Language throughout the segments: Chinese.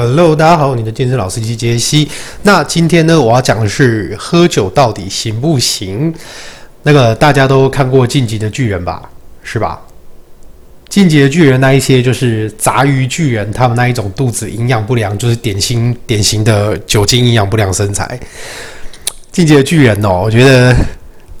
Hello， 大家好，你的健身老司机杰西。那今天呢，我要讲的是喝酒到底行不行？那个大家都看过《进击的巨人》吧？是吧？《进击的巨人》那一些就是杂鱼巨人，他们那一种肚子营养不良，就是典型的酒精营养不良身材。《进击的巨人》哦，我觉得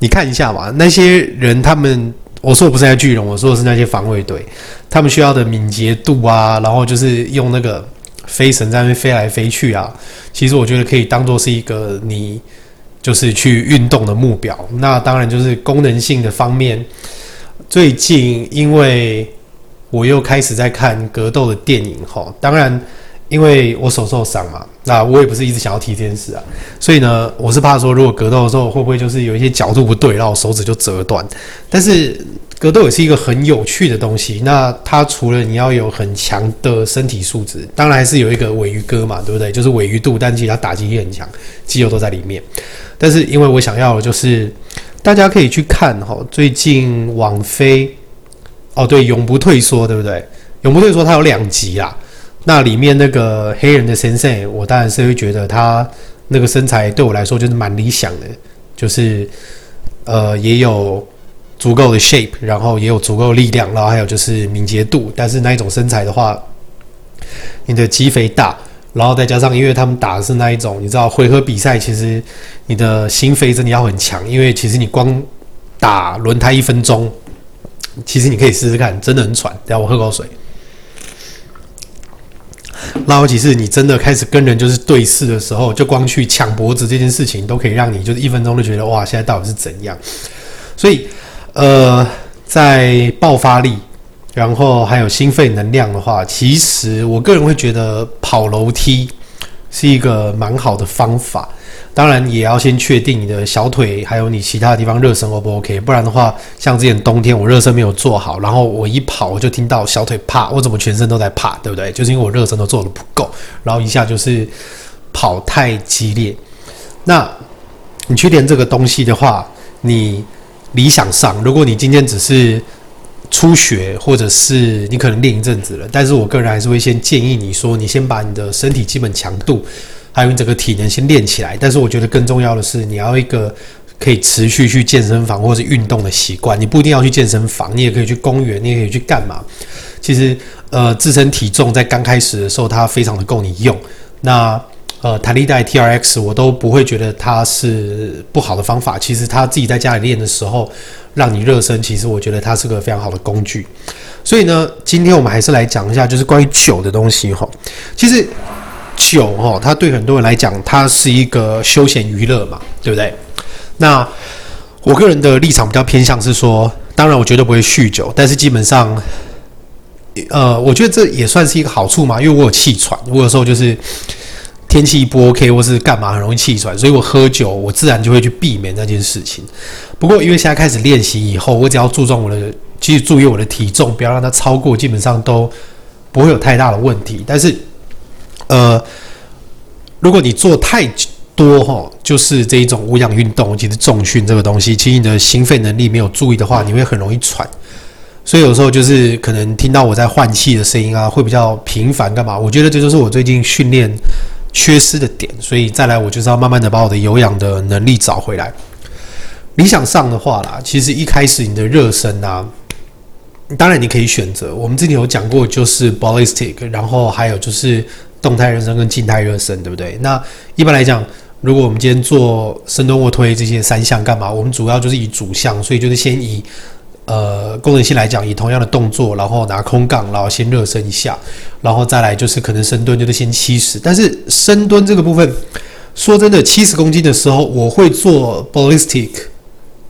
你看一下嘛，那些人他们。我说我不是在巨人，我说的是那些防卫队，他们需要的敏捷度啊，然后就是用那个飞绳在那边飞来飞去啊。其实我觉得可以当作是一个你就是去运动的目标。那当然就是功能性的方面，最近因为我又开始在看格斗的电影哈。当然，因为我手受伤嘛，那我也不是一直想要提这件事啊，所以呢，我是怕说如果格斗的时候会不会就是有一些角度不对，然后手指就折断。但是格斗也是一个很有趣的东西，那它除了你要有很强的身体素质，当然还是有一个尾鱼哥嘛，对不对？就是尾鱼度，但其实它打击力很强，肌肉都在里面。但是因为我想要的就是大家可以去看哈，最近网飞哦对，永不退缩，对不对？永不退缩它有2集啦。那里面那个黑人的先生，我当然是会觉得他那个身材对我来说就是蛮理想的，就是也有足够的 shape， 然后也有足够力量，然后还有就是敏捷度。但是那一种身材的话，你的肌肥大，然后再加上因为他们打的是那一种，你知道回合比赛，其实你的心肺真的要很强，因为其实你光打轮胎1分钟，其实你可以试试看，真的很喘。等一下我喝口水。然后其实你真的开始跟人就是对视的时候，就光去抢脖子这件事情，都可以让你就是1分钟就觉得哇，现在到底是怎样？所以，在爆发力，然后还有心肺能量的话，其实我个人会觉得跑楼梯是一个蛮好的方法。当然也要先确定你的小腿还有你其他的地方热身 O 不 OK， 不然的话，像之前冬天我热身没有做好，然后我一跑我就听到小腿啪，我怎么全身都在啪，对不对？就是因为我热身都做得不够，然后一下就是跑太激烈。那你去练这个东西的话，你理想上，如果你今天只是初学，或者是你可能练一阵子了，但是我个人还是会先建议你说，你先把你的身体基本强度。还有你整个体能先练起来，但是我觉得更重要的是，你要一个可以持续去健身房或是运动的习惯。你不一定要去健身房，你也可以去公园，你也可以去干嘛。其实，自身体重在刚开始的时候，它非常的够你用。那弹力带 TRX 我都不会觉得它是不好的方法。其实它自己在家里练的时候，让你热身，其实我觉得它是个非常好的工具。所以呢，今天我们还是来讲一下，就是关于酒的东西哈。其实。酒哈，它对很多人来讲，它是一个休闲娱乐嘛，对不对？那我个人的立场比较偏向是说，当然我绝对不会酗酒，但是基本上，我觉得这也算是一个好处嘛，因为我有气喘，我有时候就是天气不 OK 或是干嘛很容易气喘，所以我喝酒我自然就会去避免那件事情。不过因为现在开始练习以后，我只要注重我的，其实注意我的体重，不要让它超过，基本上都不会有太大的问题。但是如果你做太多哈，就是这一种无氧运动，其实重训这个东西，其实你的心肺能力没有注意的话，你会很容易喘。所以有时候就是可能听到我在换气的声音啊，会比较频繁，干嘛？我觉得这就是我最近训练缺失的点。所以再来，我就是要慢慢的把我的有氧的能力找回来。理想上的话啦，其实一开始你的热身啊。当然你可以选择，我们之前有讲过，就是 ballistic， 然后还有就是动态热身跟静态热身，对不对？那一般来讲，如果我们今天做深蹲、卧推这些3项干嘛？我们主要就是以主项，所以就是先以功能性来讲，以同样的动作，然后拿空杠，然后先热身一下，然后再来就是可能深蹲就是先70，但是深蹲这个部分，说真的，70公斤的时候，我会做 ballistic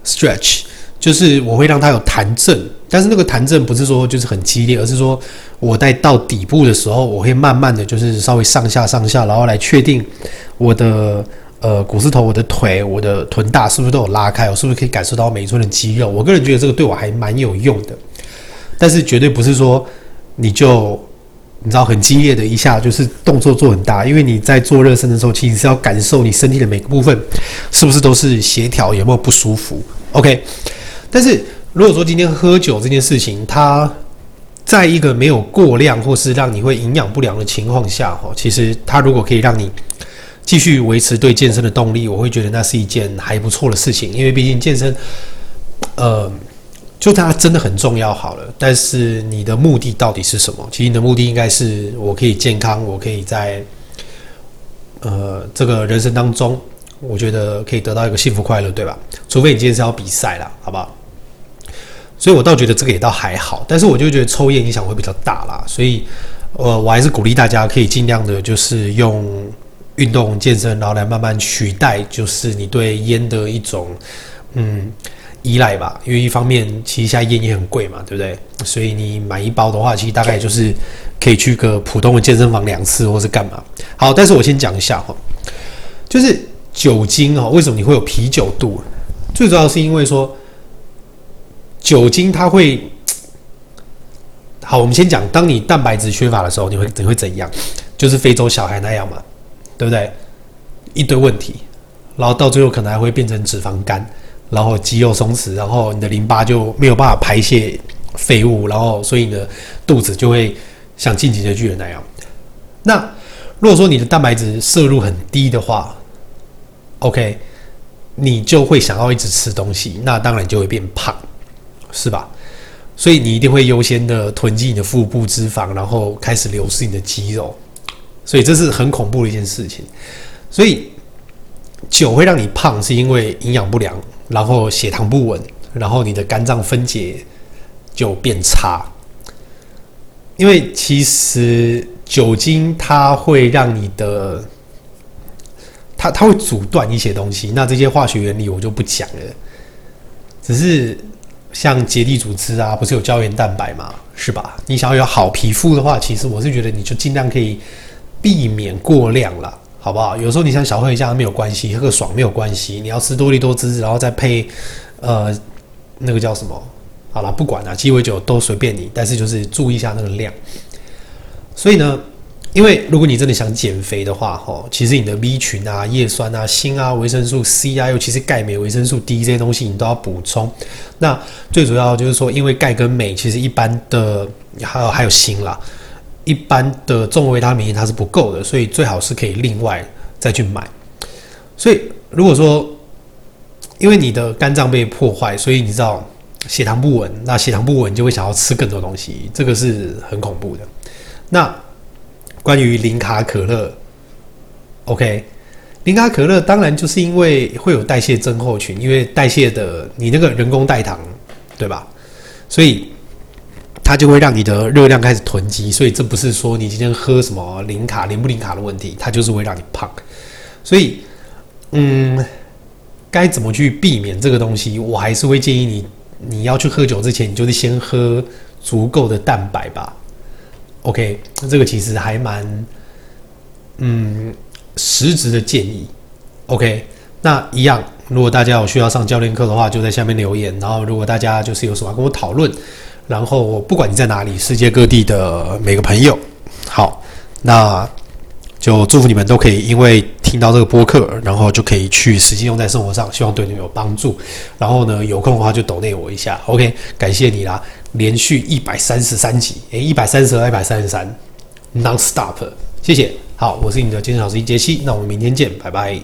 stretch。就是我会让它有弹震，但是那个弹震不是说就是很激烈，而是说我在到底部的时候，我会慢慢的就是稍微上下，然后来确定我的股四头、我的腿、我的臀大是不是都有拉开，我是不是可以感受到每一寸的肌肉。我个人觉得这个对我还蛮有用的，但是绝对不是说你就你知道很激烈的一下就是动作做很大，因为你在做热身的时候，其实是要感受你身体的每个部分是不是都是协调，有没有不舒服。OK。但是如果说今天喝酒这件事情，它在一个没有过量或是让你会营养不良的情况下，其实它如果可以让你继续维持对健身的动力，我会觉得那是一件还不错的事情。因为毕竟健身，就它真的很重要好了，但是你的目的到底是什么？其实你的目的应该是我可以健康，我可以在这个人生当中，我觉得可以得到一个幸福快乐，对吧？除非你今天是要比赛啦，好不好？所以我倒觉得这个也倒还好，但是我就觉得抽烟影响会比较大啦，所以我还是鼓励大家可以尽量的就是用运动健身，然后来慢慢取代就是你对烟的一种依赖吧。因为一方面其实现在烟也很贵嘛，对不对？所以你买一包的话，其实大概就是可以去个普通的健身房2次或是干嘛。好，但是我先讲一下就是酒精为什么你会有啤酒肚？最主要是因为说酒精它会，好，我们先讲，当你蛋白质缺乏的时候，你会怎样？就是非洲小孩那样嘛，对不对？一堆问题，然后到最后可能还会变成脂肪肝，然后肌肉松弛，然后你的淋巴就没有办法排泄废物，然后所以你的肚子就会像进击的巨人那样。那如果说你的蛋白质摄入很低的话 ，OK， 你就会想要一直吃东西，那当然就会变胖。是吧？所以你一定会优先的囤积你的腹部脂肪，然后开始流失你的肌肉，所以这是很恐怖的一件事情。所以酒会让你胖，是因为营养不良，然后血糖不稳，然后你的肝脏分解就变差。因为其实酒精它会让你的，它会阻断一些东西，那这些化学原理我就不讲了，只是。像结缔组织啊，不是有胶原蛋白嘛，是吧？你想要有好皮肤的话，其实我是觉得你就尽量可以避免过量啦，好不好？有时候你想小喝一下没有关系，喝个爽没有关系。你要吃多力多滋，然后再配那个叫什么？好啦，不管啦，鸡尾酒都随便你，但是就是注意一下那个量。所以呢，因为如果你真的想减肥的话，其实你的 B 群啊、叶酸啊、锌啊、维生素 C 啊，尤其是钙、镁、维生素 D 这些东西，你都要补充。那最主要就是说，因为钙跟镁其实一般的还有锌啦，一般的综合维他命它是不够的，所以最好是可以另外再去买。所以如果说，因为你的肝脏被破坏，所以你知道血糖不稳，那血糖不稳就会想要吃更多东西，这个是很恐怖的。那关于零卡可乐 ，OK， 零卡可乐当然就是因为会有代谢症候群，因为代谢的你那个人工代糖，对吧？所以它就会让你的热量开始囤积，所以这不是说你今天喝什么零不零卡的问题，它就是会让你胖。所以，该怎么去避免这个东西？我还是会建议你要去喝酒之前，你就是先喝足够的蛋白吧。OK， 这个其实还蛮，实质的建议。OK， 那一样，如果大家有需要上教练课的话，就在下面留言。然后，如果大家就是有什么跟我讨论，然后不管你在哪里，世界各地的每个朋友，好，那就祝福你们都可以，因为听到这个播客，然后就可以去实际用在生活上，希望对你们有帮助。然后呢，有空的话就抖内我一下。OK， 感谢你啦。连续133集，130和133 non stop， 谢谢。好，我是你的健身老师杰西，那我们明天见，拜拜。